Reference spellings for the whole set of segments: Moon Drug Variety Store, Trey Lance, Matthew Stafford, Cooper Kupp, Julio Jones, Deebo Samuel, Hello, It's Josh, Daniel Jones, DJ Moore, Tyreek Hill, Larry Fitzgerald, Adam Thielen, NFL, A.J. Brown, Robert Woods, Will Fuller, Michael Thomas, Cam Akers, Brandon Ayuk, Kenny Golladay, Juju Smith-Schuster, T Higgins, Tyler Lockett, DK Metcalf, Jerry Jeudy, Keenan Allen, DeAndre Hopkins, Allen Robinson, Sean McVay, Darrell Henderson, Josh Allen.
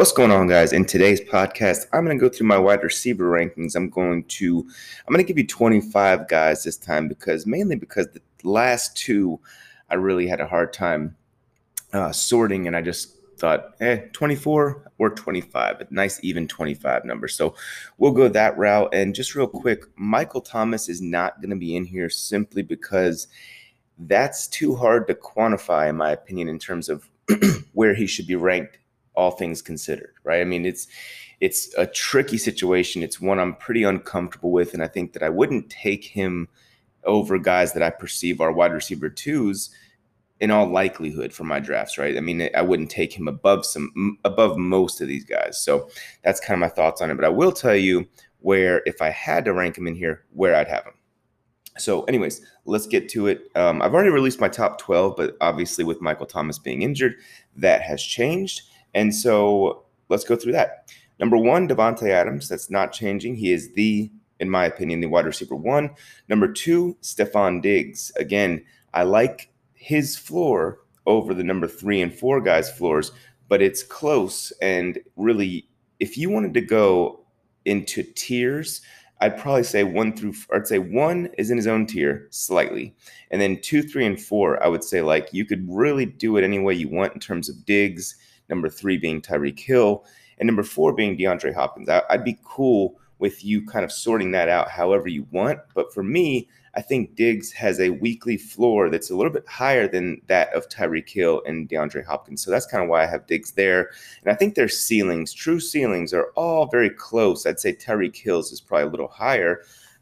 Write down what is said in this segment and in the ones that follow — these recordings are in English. What's going on, guys? In today's podcast, I'm going to go through my wide receiver rankings. I'm going to give you 25 guys this time, because the last two I really had a hard time sorting, and I just thought, 24 or 25, a nice even 25 number. So we'll go that route. And just real quick, Michael Thomas is not going to be in here simply because that's too hard to quantify, in my opinion, in terms of where he should be ranked, all things considered, right? I mean, it's a tricky situation. It's one I'm pretty uncomfortable with, and I think that I wouldn't take him over guys that I perceive are wide receiver twos in all likelihood for my drafts, right? I mean, I wouldn't take him above most of these guys. So that's kind of my thoughts on it. But I will tell you where, if I had to rank him in here, where I'd have him. So anyways, let's get to it. I've already released my top 12, but obviously with Michael Thomas being injured, that has changed. And so let's go through that. Number one, Davante Adams. That's not changing. He is in my opinion, the wide receiver one. Number two, Stefon Diggs. Again, I like his floor over the number 3 and 4 guys' floors, but it's close. And really, if you wanted to go into tiers, I'd probably say one is in his own tier slightly. And then 2, 3, and 4, I would say, like, you could really do it any way you want in terms of Diggs, number 3 being Tyreek Hill, and number 4 being DeAndre Hopkins. I'd be cool with you kind of sorting that out however you want. But for me, I think Diggs has a weekly floor that's a little bit higher than that of Tyreek Hill and DeAndre Hopkins. So that's kind of why I have Diggs there. And I think their ceilings, true ceilings, are all very close. I'd say Tyreek Hill's is probably a little higher,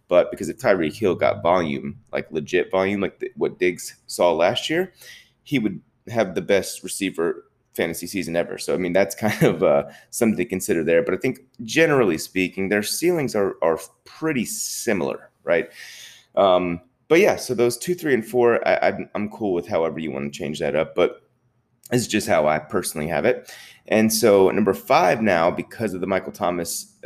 but because if Tyreek Hill got volume, like legit volume, like what Diggs saw last year, he would have the best receiver fantasy season ever. So, I mean, that's kind of something to consider there. But I think generally speaking, their ceilings are pretty similar, right? But yeah, so those 2, 3, and 4, I'm cool with however you want to change that up, but it's just how I personally have it. And so number 5 now, because of the Michael Thomas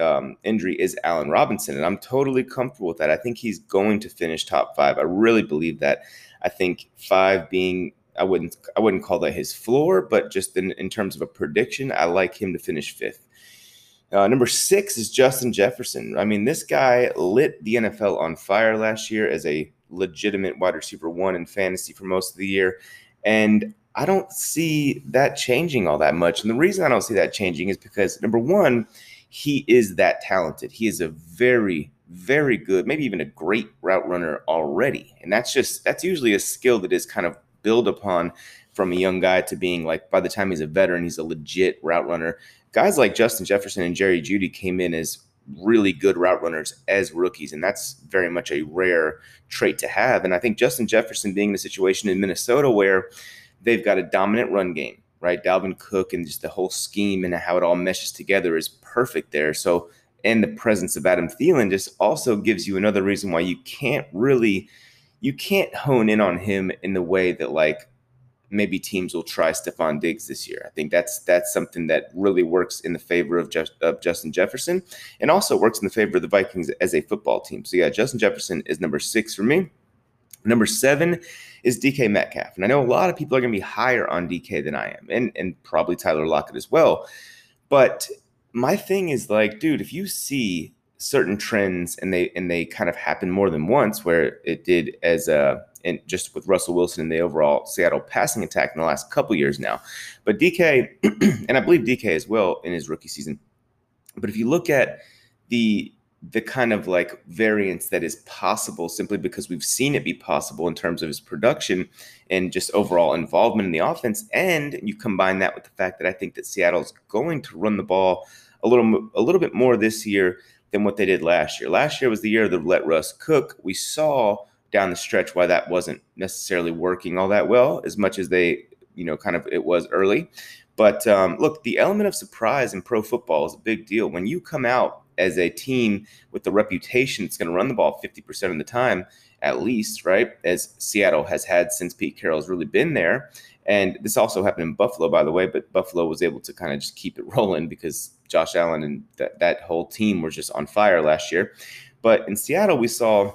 injury, is Allen Robinson. And I'm totally comfortable with that. I think he's going to finish top 5. I really believe that. I think 5 being, I wouldn't call that his floor, but just in terms of a prediction, I like him to finish 5th. Number 6 is Justin Jefferson. I mean, this guy lit the NFL on fire last year as a legitimate wide receiver 1 in fantasy for most of the year, and I don't see that changing all that much. And the reason I don't see that changing is because, number 1, he is that talented. He is a very, very good, maybe even a great route runner already, and that's usually a skill that is kind of build upon from a young guy to being, like, by the time he's a veteran, he's a legit route runner. Guys like Justin Jefferson and Jerry Jeudy came in as really good route runners as rookies, and that's very much a rare trait to have. And I think Justin Jefferson being in a situation in Minnesota where they've got a dominant run game, right? Dalvin Cook and just the whole scheme and how it all meshes together is perfect there. So, and the presence of Adam Thielen just also gives you another reason why you can't hone in on him in the way that, like, maybe teams will try Stefon Diggs this year. I think that's something that really works in the favor of Justin Jefferson, and also works in the favor of the Vikings as a football team. So yeah, Justin Jefferson is number 6 for me. Number 7 is DK Metcalf. And I know a lot of people are going to be higher on DK than I am, and probably Tyler Lockett as well. But my thing is, like, dude, if you see certain trends, and they kind of happen more than once, where it did and just with Russell Wilson and the overall Seattle passing attack in the last couple years now. But DK, and I believe DK as well in his rookie season, but if you look at the kind of, like, variance that is possible simply because we've seen it be possible in terms of his production and just overall involvement in the offense, and you combine that with the fact that I think that Seattle's going to run the ball a little bit more this year than what they did last year. Last year was the year of the let Russ cook. We saw down the stretch why that wasn't necessarily working all that well, as much as they, kind of it was early. But look, the element of surprise in pro football is a big deal. When you come out as a team with the reputation it's going to run the ball 50% of the time, at least, right, as Seattle has had since Pete Carroll's really been there. And this also happened in Buffalo, by the way, but Buffalo was able to kind of just keep it rolling because Josh Allen and that whole team were just on fire last year. But in Seattle, we saw,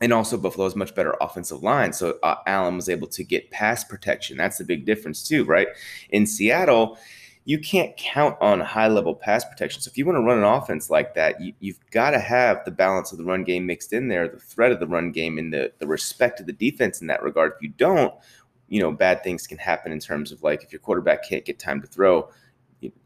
and also Buffalo's much better offensive line, so Allen was able to get pass protection. That's the big difference too, right? In Seattle, you can't count on high-level pass protection. So if you want to run an offense like that, you've got to have the balance of the run game mixed in there, the threat of the run game, and the respect of the defense in that regard. If you don't, you know, bad things can happen in terms of, like, if your quarterback can't get time to throw,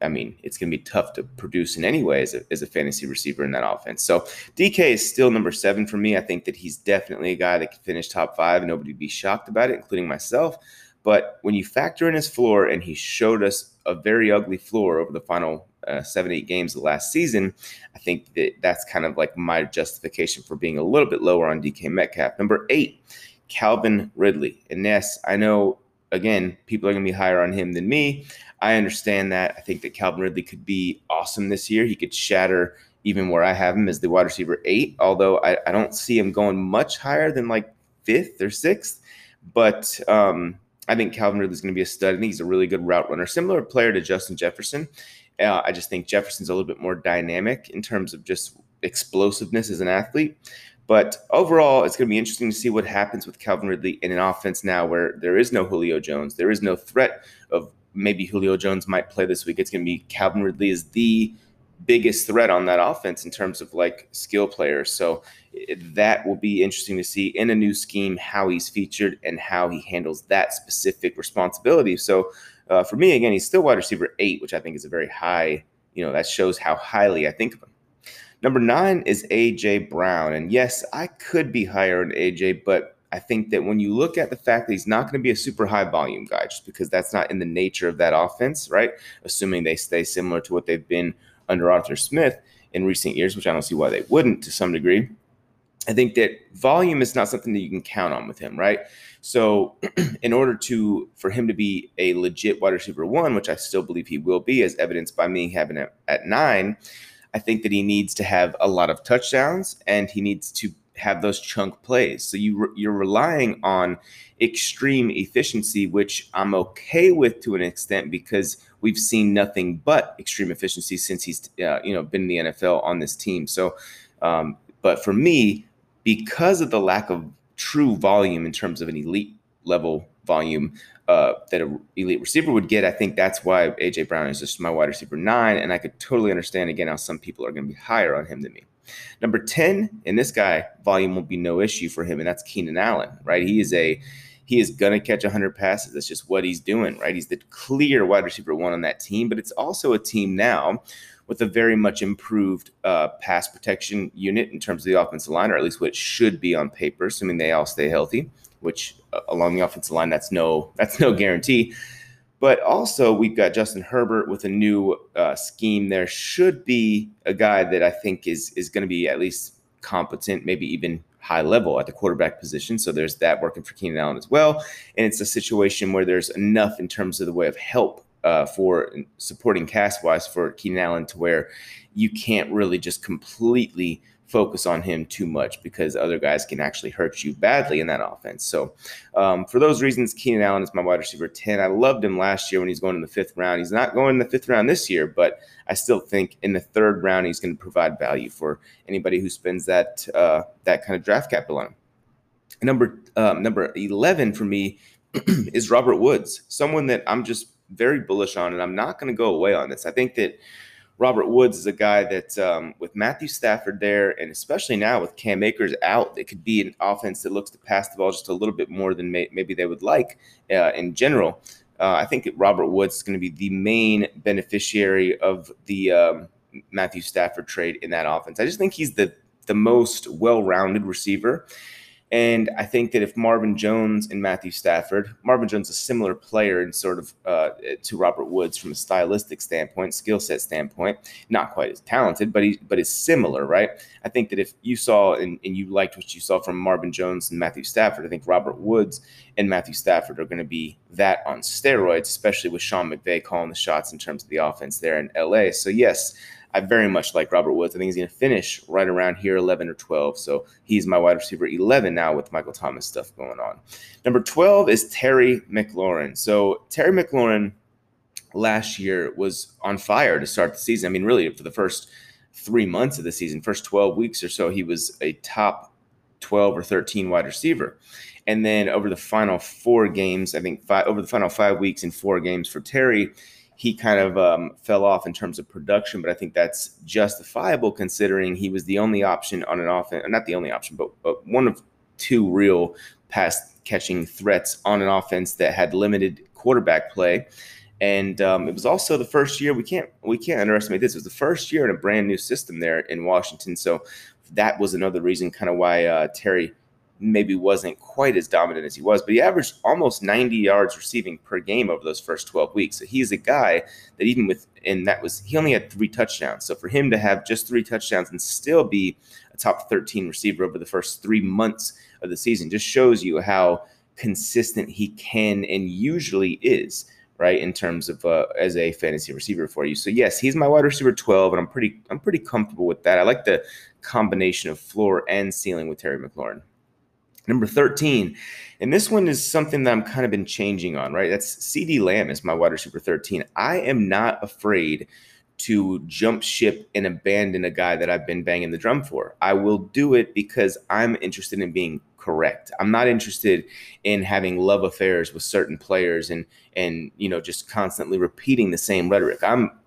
I mean, it's going to be tough to produce in any way as a fantasy receiver in that offense. So DK is still number 7 for me. I think that he's definitely a guy that could finish top 5, and nobody would be shocked about it, including myself. But when you factor in his floor, and he showed us a very ugly floor over the final 7-8 games of last season, I think that that's kind of like my justification for being a little bit lower on DK Metcalf. Number 8, Calvin Ridley. And yes, I know, again, people are going to be higher on him than me. I understand that. I think that Calvin Ridley could be awesome this year. He could shatter even where I have him as the wide receiver 8, although I don't see him going much higher than like 5th or 6th. But I think Calvin Ridley is going to be a stud. I think he's a really good route runner, similar player to Justin Jefferson. I just think Jefferson's a little bit more dynamic in terms of just explosiveness as an athlete. But overall, it's going to be interesting to see what happens with Calvin Ridley in an offense now where there is no Julio Jones. There is no threat of maybe Julio Jones might play this week. It's going to be Calvin Ridley is the biggest threat on that offense in terms of like skill players. So that will be interesting to see in a new scheme how he's featured and how he handles that specific responsibility. So for me, again, he's still wide receiver 8, which I think is a very high, you know, that shows how highly I think of him. Number 9 is A.J. Brown. And yes, I could be higher on A.J., but I think that when you look at the fact that he's not going to be a super high volume guy, just because that's not in the nature of that offense, right? Assuming they stay similar to what they've been under Arthur Smith in recent years, which I don't see why they wouldn't to some degree. I think that volume is not something that you can count on with him, right? So in order for him to be a legit wide receiver 1, which I still believe he will be, as evidenced by me having him at 9, I think that he needs to have a lot of touchdowns and he needs to have those chunk plays. So you're relying on extreme efficiency, which I'm okay with to an extent because we've seen nothing but extreme efficiency since he's been in the NFL on this team. So, but for me, because of the lack of true volume in terms of an elite level volume that an elite receiver would get, I think that's why A.J. Brown is just my wide receiver 9, and I could totally understand, again, how some people are going to be higher on him than me. Number 10, and this guy, volume will be no issue for him, and that's Keenan Allen, right? He is going to catch 100 passes. That's just what he's doing, right? He's the clear wide receiver 1 on that team, but it's also a team now with a very much improved pass protection unit in terms of the offensive line, or at least what it should be on paper, assuming they all stay healthy, which along the offensive line, that's no guarantee. But also we've got Justin Herbert with a new scheme. There should be a guy that I think is going to be at least competent, maybe even high level at the quarterback position. So there's that working for Keenan Allen as well. And it's a situation where there's enough in terms of the way of help for supporting cast-wise for Keenan Allen to where you can't really just completely focus on him too much because other guys can actually hurt you badly in that offense. So for those reasons, Keenan Allen is my wide receiver 10. I loved him last year when he's going in the 5th round. He's not going in the 5th round this year, but I still think in the 3rd round he's going to provide value for anybody who spends that kind of draft capital on him. Number 11 for me is Robert Woods, someone that I'm just very bullish on, and I'm not going to go away on this. I think that Robert Woods is a guy that with Matthew Stafford there, and especially now with Cam Akers out, it could be an offense that looks to pass the ball just a little bit more than maybe they would like in general. I think that Robert Woods is going to be the main beneficiary of the Matthew Stafford trade in that offense. I just think he's the most well-rounded receiver. And I think that if Marvin Jones and Matthew Stafford, Marvin Jones is a similar player in sort of to Robert Woods from a stylistic standpoint, skill set standpoint, not quite as talented, but is similar, right? I think that if you saw and you liked what you saw from Marvin Jones and Matthew Stafford, I think Robert Woods and Matthew Stafford are going to be that on steroids, especially with Sean McVay calling the shots in terms of the offense there in L.A. So, yes, I very much like Robert Woods. I think he's going to finish right around here, 11 or 12. So he's my wide receiver 11 now with Michael Thomas stuff going on. Number 12 is Terry McLaurin. So Terry McLaurin last year was on fire to start the season. I mean, really, for the first 3 months of the season, first 12 weeks or so, he was a top 12 or 13 wide receiver. And then over the final 5 weeks and 4 games for Terry, he kind of fell off in terms of production, but I think that's justifiable considering he was the only option on an offense, not the only option, but one of two real pass catching threats on an offense that had limited quarterback play. And it was also the first year, we can't underestimate this, it was the first year in a brand new system there in Washington. So that was another reason kind of why Terry maybe wasn't quite as dominant as he was, but he averaged almost 90 yards receiving per game over those first 12 weeks. So he's a guy that even with, and that was, he only had 3 touchdowns. So for him to have just 3 touchdowns and still be a top 13 receiver over the first 3 months of the season just shows you how consistent he can and usually is, right, in terms of as a fantasy receiver for you. So yes, he's my wide receiver 12, and I'm pretty comfortable with that. I like the combination of floor and ceiling with Terry McLaurin. Number 13, and this one is something that I'm kind of been changing on, right? That's CeeDee Lamb is my wide receiver 13. I am not afraid to jump ship and abandon a guy that I've been banging the drum for. I will do it because I'm interested in being correct. I'm not interested in having love affairs with certain players and you know, just constantly repeating the same rhetoric.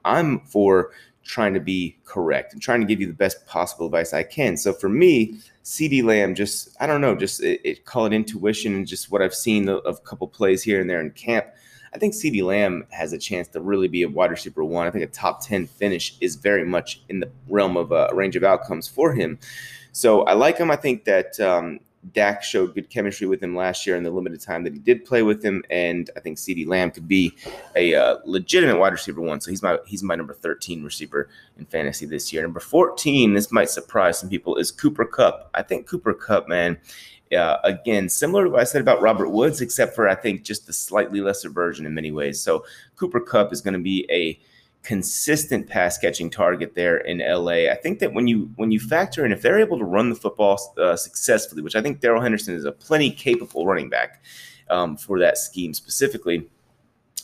I'm for trying to be correct and trying to give you the best possible advice I can. So for me, CeeDee Lamb, just, I don't know, just it call it intuition and just what I've seen of a couple plays here and there in camp. I think CeeDee Lamb has a chance to really be a wide receiver 1. I think a top 10 finish is very much in the realm of a range of outcomes for him. So I like him. I think that Dak showed good chemistry with him last year in the limited time that he did play with him, and I think CeeDee Lamb could be a legitimate wide receiver 1. So he's my number 13 receiver in fantasy this year. Number 14, this might surprise some people, is Cooper Kupp. I think Cooper Kupp, man, again, similar to what I said about Robert Woods, except for I think just the slightly lesser version in many ways. So Cooper Kupp is going to be a consistent pass catching target there in LA. I think that when you factor in if they're able to run the football successfully, which I think Darrell Henderson is a plenty capable running back for that scheme specifically,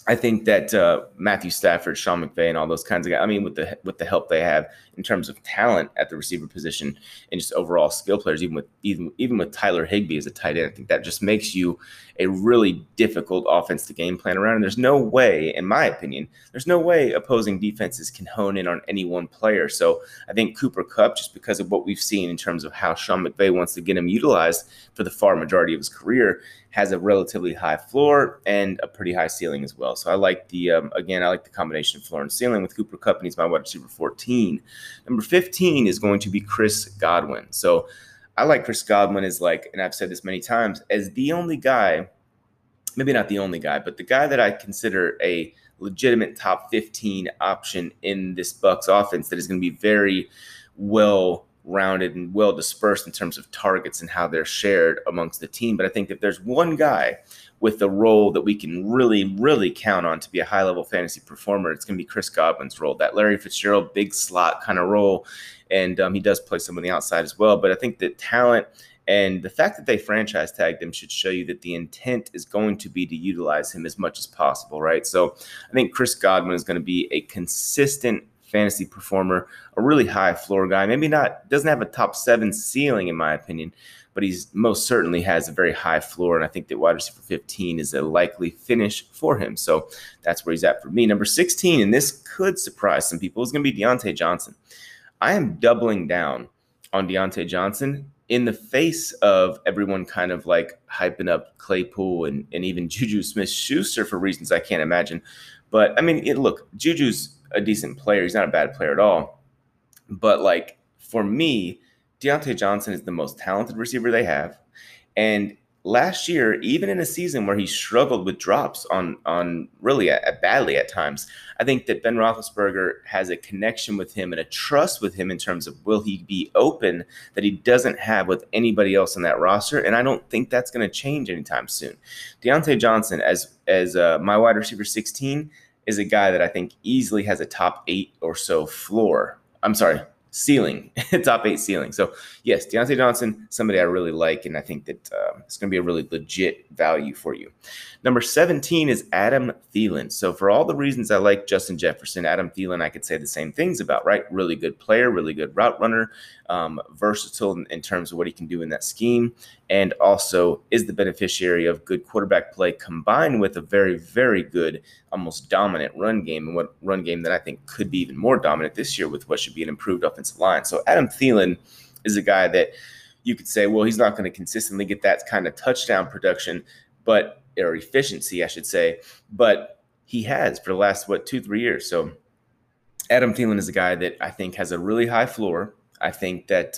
I think that Matthew Stafford, Sean McVay, and all those kinds of guys, I mean, with the help they have in terms of talent at the receiver position and just overall skill players, even with Tyler Higbee as a tight end, I think that just makes you a really difficult offense to game plan around. And there's no way, in my opinion, opposing defenses can hone in on any one player. So I think Cooper Kupp, just because of what we've seen in terms of how Sean McVay wants to get him utilized for the far majority of his career, has a relatively high floor and a pretty high ceiling as well. So I like the, again, I like the combination of floor and ceiling with Cooper Kupp, and he's my wide receiver 14. Number 15 is going to be Chris Godwin. So I like Chris Godwin as like, and I've said this many times, as the only guy, maybe not the only guy, but the guy that I consider a legitimate top 15 option in this Bucs offense that is going to be very well rounded and well dispersed in terms of targets and how they're shared amongst the team. But I think that there's one guy with a role that we can really, really count on to be a high-level fantasy performer, it's going to be Chris Godwin's role, that Larry Fitzgerald big slot kind of role. And he does play some on the outside as well. But I think that talent and the fact that they franchise tagged him should show you that the intent is going to be to utilize him as much as possible, right? So I think Chris Godwin is going to be a consistent fantasy performer, a really high floor guy, maybe not, doesn't have a top 7 ceiling in my opinion, but he's most certainly has a very high floor. And I think that wide receiver 15 is a likely finish for him. So that's where he's at for me. Number 16, and this could surprise some people, is going to be Diontae Johnson. I am doubling down on Diontae Johnson in the face of everyone kind of like hyping up Claypool and even Juju Smith-Schuster for reasons I can't imagine. But I mean, look, Juju's a decent player. He's not a bad player at all. But like for me, Diontae Johnson is the most talented receiver they have. And last year, even in a season where he struggled with drops on really badly at times, I think that Ben Roethlisberger has a connection with him and a trust with him in terms of will he be open that he doesn't have with anybody else on that roster. And I don't think that's going to change anytime soon. Diontae Johnson as my wide receiver 16 is a guy that I think easily has a top 8 or so floor. I'm sorry, ceiling, top 8 ceiling. So yes, Diontae Johnson, somebody I really like, and I think that it's going to be a really legit value for you. Number 17 is Adam Thielen. So for all the reasons I like Justin Jefferson, Adam Thielen, I could say the same things about, right? Really good player, really good route runner, versatile in terms of what he can do in that scheme, and also is the beneficiary of good quarterback play combined with a very, very good almost dominant run game, and what run game that I think could be even more dominant this year with what should be an improved offensive line. So Adam Thielen is a guy that you could say, well, he's not going to consistently get that kind of touchdown production, but or efficiency, I should say, but he has for the last, two, 3 years. So Adam Thielen is a guy that I think has a really high floor. I think that,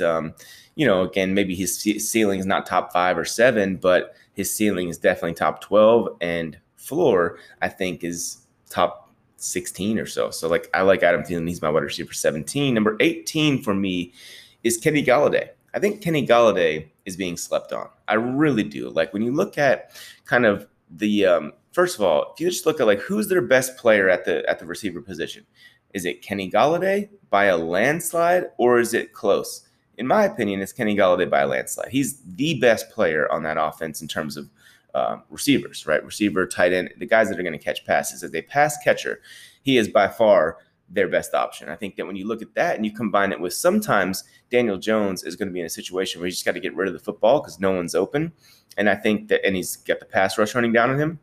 again, maybe his ceiling is not top 5 or 7, but his ceiling is definitely top 12, and floor, I think, is top 16 or so. So, I like Adam Thielen. He's my wide receiver 17. Number 18 for me is Kenny Golladay. I think Kenny Golladay is being slept on. I really do. When you look at kind of the first of all, if you just look at who's their best player at the receiver position, is it Kenny Golladay by a landslide or is it close? In my opinion, it's Kenny Golladay by a landslide. He's the best player on that offense in terms of receivers, right? Receiver, tight end, the guys that are going to catch passes. As a pass catcher, he is by far their best option. I think that when you look at that and you combine it with sometimes Daniel Jones is going to be in a situation where you just got to get rid of the football because no one's open. And I think that, and he's got the pass rush running down on him.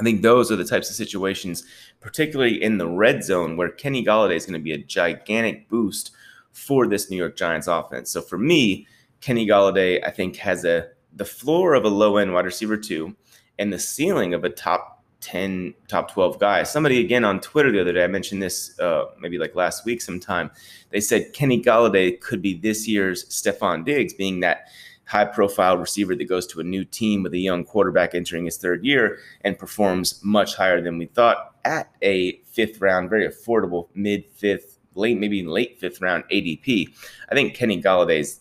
I think those are the types of situations, particularly in the red zone, where Kenny Golladay is going to be a gigantic boost for this New York Giants offense. So for me, Kenny Golladay, I think, has the floor of a low-end wide receiver 2 and the ceiling of a top 10, top 12 guy. Somebody, again, on Twitter the other day, I mentioned this maybe last week sometime, they said Kenny Golladay could be this year's Stefon Diggs, being that high-profile receiver that goes to a new team with a young quarterback entering his third year and performs much higher than we thought at a fifth round, very affordable mid-fifth, late fifth round ADP. I think Kenny Golladay's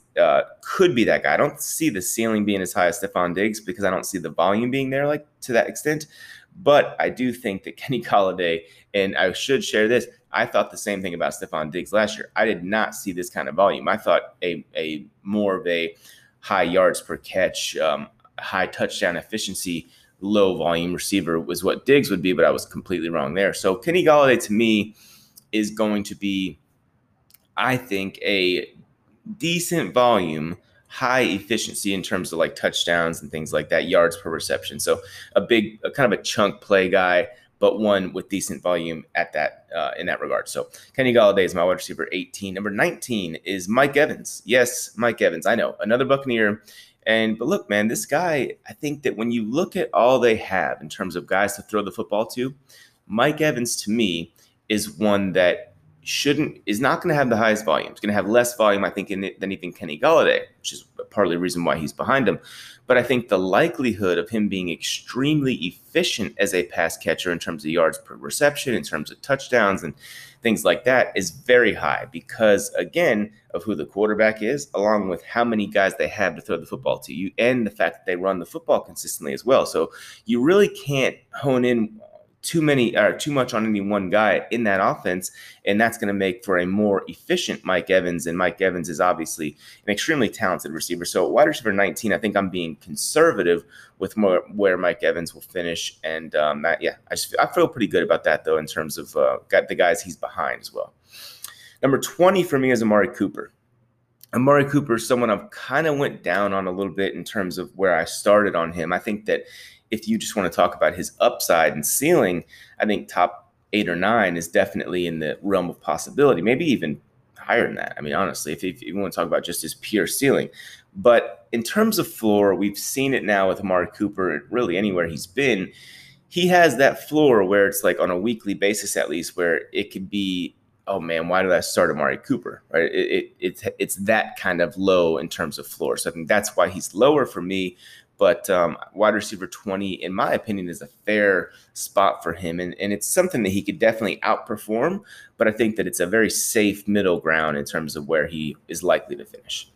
could be that guy. I don't see the ceiling being as high as Stefon Diggs because I don't see the volume being there to that extent. But I do think that Kenny Golladay, and I should share this, I thought the same thing about Stefon Diggs last year. I did not see this kind of volume. I thought a more of a high yards per catch, high touchdown efficiency, low volume receiver was what Diggs would be, but I was completely wrong there. So Kenny Golladay to me is going to be, I think, a decent volume, high efficiency in terms of touchdowns and things like that, yards per reception. So a kind of a chunk play guy, but one with decent volume at that in that regard. So Kenny Golladay is my wide receiver 18. Number 19 is Mike Evans. Yes, Mike Evans. I know, another Buccaneer. But look, man, this guy, I think that when you look at all they have in terms of guys to throw the football to, Mike Evans to me is one that is not going to have the highest volume. It's going to have less volume, I think, than even Kenny Golladay, which is partly the reason why he's behind him. But I think the likelihood of him being extremely efficient as a pass catcher in terms of yards per reception, in terms of touchdowns and things like that is very high because, again, of who the quarterback is, along with how many guys they have to throw the football to you and the fact that they run the football consistently as well. So you really can't hone in too much on any one guy in that offense, and that's going to make for a more efficient Mike Evans, and Mike Evans is obviously an extremely talented receiver. So wide receiver 19, I think I'm being conservative with where Mike Evans will finish, and I feel pretty good about that, though, in terms of got the guys he's behind as well. Number 20 for me is Amari Cooper. Amari Cooper is someone I've kind of went down on a little bit in terms of where I started on him. I think that if you just want to talk about his upside and ceiling, I think top 8 or 9 is definitely in the realm of possibility, maybe even higher than that. I mean, honestly, if you want to talk about just his pure ceiling. But in terms of floor, we've seen it now with Amari Cooper, really anywhere he's been. He has that floor where it's on a weekly basis, at least, where it could be, oh, man, why did I start Amari Cooper? Right? It's that kind of low in terms of floor. So I think that's why he's lower for me. But wide receiver 20, in my opinion, is a fair spot for him. And it's something that he could definitely outperform. But I think that it's a very safe middle ground in terms of where he is likely to finish.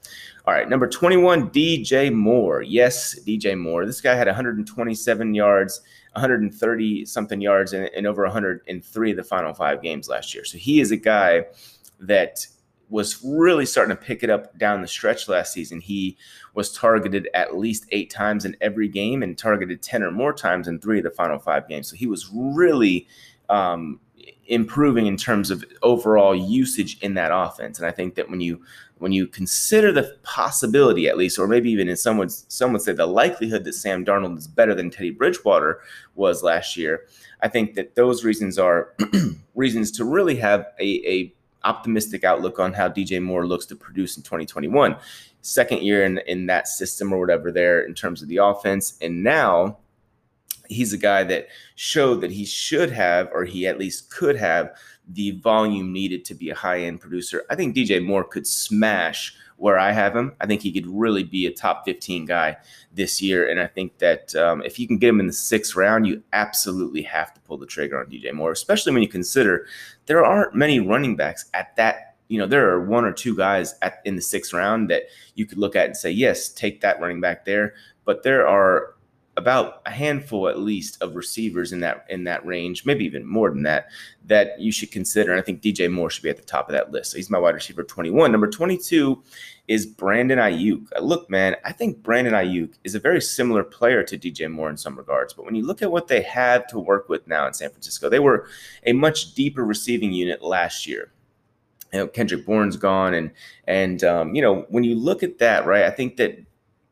All right, number 21, DJ Moore. Yes, DJ Moore. This guy had 127 yards, 130-something yards, and over 103 of the final 5 games last year. So he is a guy that was really starting to pick it up down the stretch last season. He was targeted at least 8 times in every game and targeted 10 or more times in 3 of the final 5 games. So he was really improving in terms of overall usage in that offense. And I think that when you consider the possibility, at least, or maybe even in someone said the likelihood that Sam Darnold is better than Teddy Bridgewater was last year, I think that those reasons are reasons to really have a optimistic outlook on how DJ Moore looks to produce in 2021. Second year in that system or whatever there in terms of the offense. And now he's a guy that showed that he should have, or he at least could have, the volume needed to be a high-end producer. I think DJ Moore could smash where I have him. I think he could really be a top 15 guy this year. And I think that if you can get him in the 6th round, you absolutely have to pull the trigger on DJ Moore, especially when you consider there aren't many running backs at that. There are one or two guys in the 6th round that you could look at and say, yes, take that running back there. But there are about a handful, at least, of receivers in that range, maybe even more than that you should consider. And I think DJ Moore should be at the top of that list. So he's my wide receiver 21. Number 22 is Brandon Ayuk. Look, man, I think Brandon Ayuk is a very similar player to DJ Moore in some regards. But when you look at what they have to work with now in San Francisco, they were a much deeper receiving unit last year. Kendrick Bourne's gone, and when you look at that, right, I think that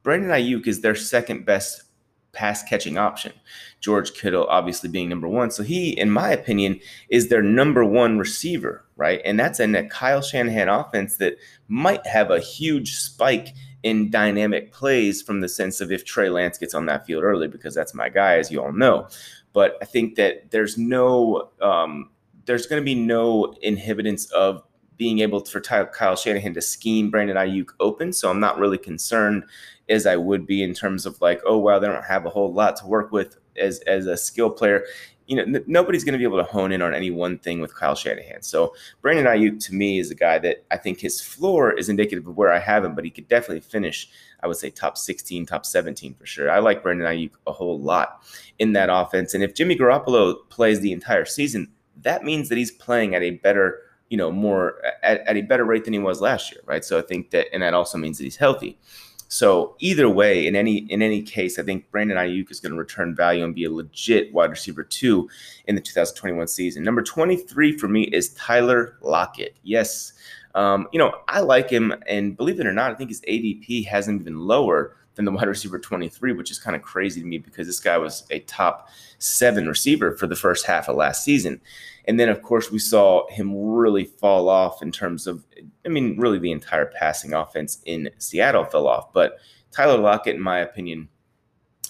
Brandon Ayuk is their second best pass catching option. George Kittle obviously being number one, so he, in my opinion, is their number one receiver, right? And that's in a Kyle Shanahan offense that might have a huge spike in dynamic plays from the sense of if Trey Lance gets on that field early, because that's my guy, as you all know. But I think that there's going to be no inhibitance of being able for Kyle Shanahan to scheme Brandon Ayuk open. So I'm not really concerned as I would be in terms of like, oh, wow, they don't have a whole lot to work with as a skill player. Nobody's going to be able to hone in on any one thing with Kyle Shanahan. So Brandon Ayuk, to me, is a guy that I think his floor is indicative of where I have him, but he could definitely finish, I would say, top 16, top 17 for sure. I like Brandon Ayuk a whole lot in that offense. And if Jimmy Garoppolo plays the entire season, that means that he's playing at a better more at a better rate than he was last year, right? So I think that, and that also means that he's healthy. So either way, in any case, I think Brandon Ayuk is going to return value and be a legit wide receiver 2 in the 2021 season. Number 23 for me is Tyler Lockett. Yes, I like him, and believe it or not, I think his ADP hasn't been lower than the wide receiver 23, which is kind of crazy to me because this guy was a top 7 receiver for the first half of last season. And then, of course, we saw him really fall off in terms of, really the entire passing offense in Seattle fell off. But Tyler Lockett, in my opinion,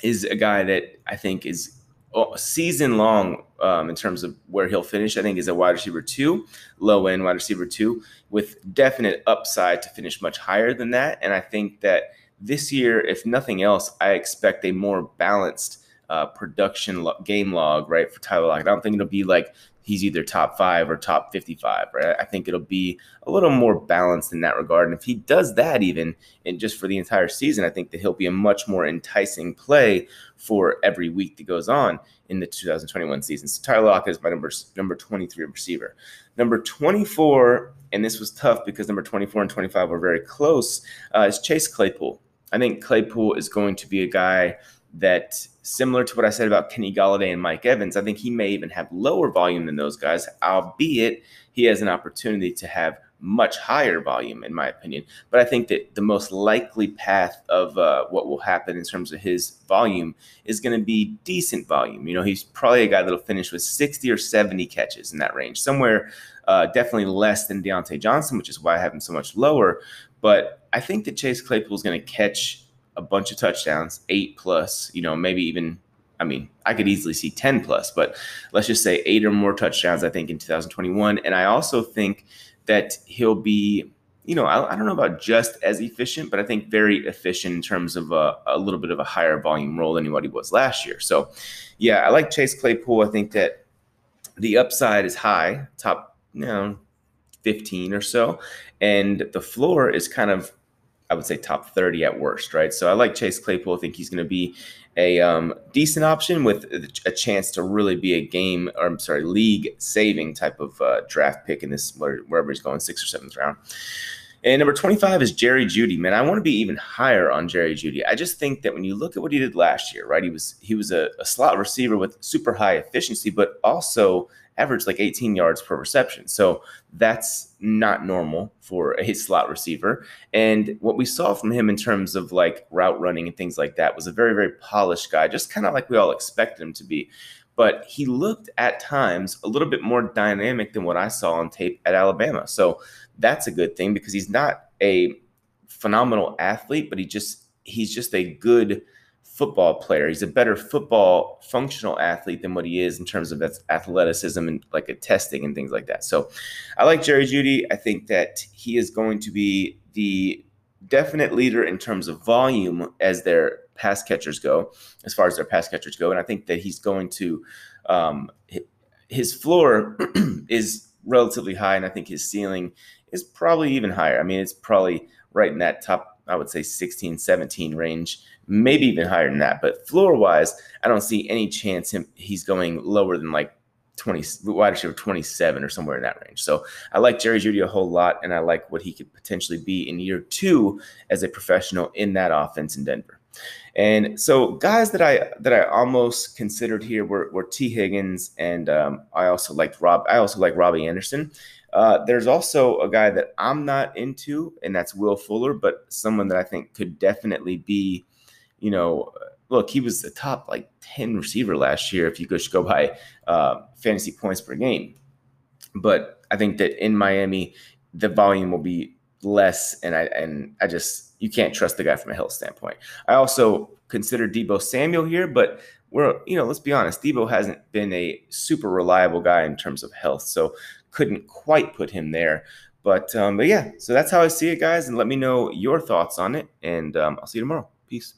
is a guy that I think is season long in terms of where he'll finish. I think is a wide receiver 2, low end wide receiver 2, with definite upside to finish much higher than that. And I think that this year, if nothing else, I expect a more balanced production game log, right, for Tyler Lockett. I don't think it'll be like he's either top 5 or top 55, right? I think it'll be a little more balanced in that regard. And if he does that even, and just for the entire season, I think that he'll be a much more enticing play for every week that goes on in the 2021 season. So Tyler Lockett is my number 23 receiver. Number 24, and this was tough because number 24 and 25 were very close, is Chase Claypool. I think Claypool is going to be a guy that, similar to what I said about Kenny Golladay and Mike Evans, I think he may even have lower volume than those guys, albeit he has an opportunity to have much higher volume, in my opinion. But I think that the most likely path of what will happen in terms of his volume is going to be decent volume. He's probably a guy that'll finish with 60 or 70 catches in that range, somewhere definitely less than Diontae Johnson, which is why I have him so much lower. But I think that Chase Claypool is going to catch a bunch of touchdowns, 8+, maybe even, I could easily see 10+, but let's just say 8 or more touchdowns, I think, in 2021. And I also think that he'll be, I don't know about just as efficient, but I think very efficient in terms of a little bit of a higher volume role than what he was last year. So, yeah, I like Chase Claypool. I think that the upside is high, top 15 or so, and the floor is kind of, I would say, top 30 at worst, right? So I like Chase Claypool. I think he's going to be a decent option with a chance to really be a league-saving type of draft pick in this, wherever he's going, 6th or 7th round. And number 25 is Jerry Jeudy. Man, I want to be even higher on Jerry Jeudy. I just think that when you look at what he did last year, right, he was a slot receiver with super high efficiency, but also averaged like 18 yards per reception. So that's not normal for a slot receiver. And what we saw from him in terms of like route running and things like that was a very, very polished guy, just kind of like we all expected him to be. But he looked at times a little bit more dynamic than what I saw on tape at Alabama. So that's a good thing because he's not a phenomenal athlete, but he's just a good football player. He's a better football functional athlete than what he is in terms of athleticism and like a testing and things like that. So I like Jerry Jeudy. I think that he is going to be the definite leader in terms of volume as their pass catchers go, as far as their pass catchers go. And I think that he's going to his floor is relatively high, and I think his ceiling is probably even higher. I mean, it's probably right in that top, I would say 16, 17 range, maybe even higher than that. But floor-wise, I don't see any chance he's going lower than like 20, wide receiver 27 or somewhere in that range. So I like Jerry Jeudy a whole lot, and I like what he could potentially be in year two as a professional in that offense in Denver. And so guys that I almost considered here were T. Higgins, and I also like Robbie Anderson. There's also a guy that I'm not into, and that's Will Fuller, but someone that I think could definitely be, you know, look, he was the top like 10 receiver last year if you could go by fantasy points per game. But I think that in Miami, the volume will be less, and I just, you can't trust the guy from a health standpoint. I also consider Deebo Samuel here, but let's be honest, Deebo hasn't been a super reliable guy in terms of health, so couldn't quite put him there. But yeah, so that's how I see it, guys, and let me know your thoughts on it, and I'll see you tomorrow. Peace.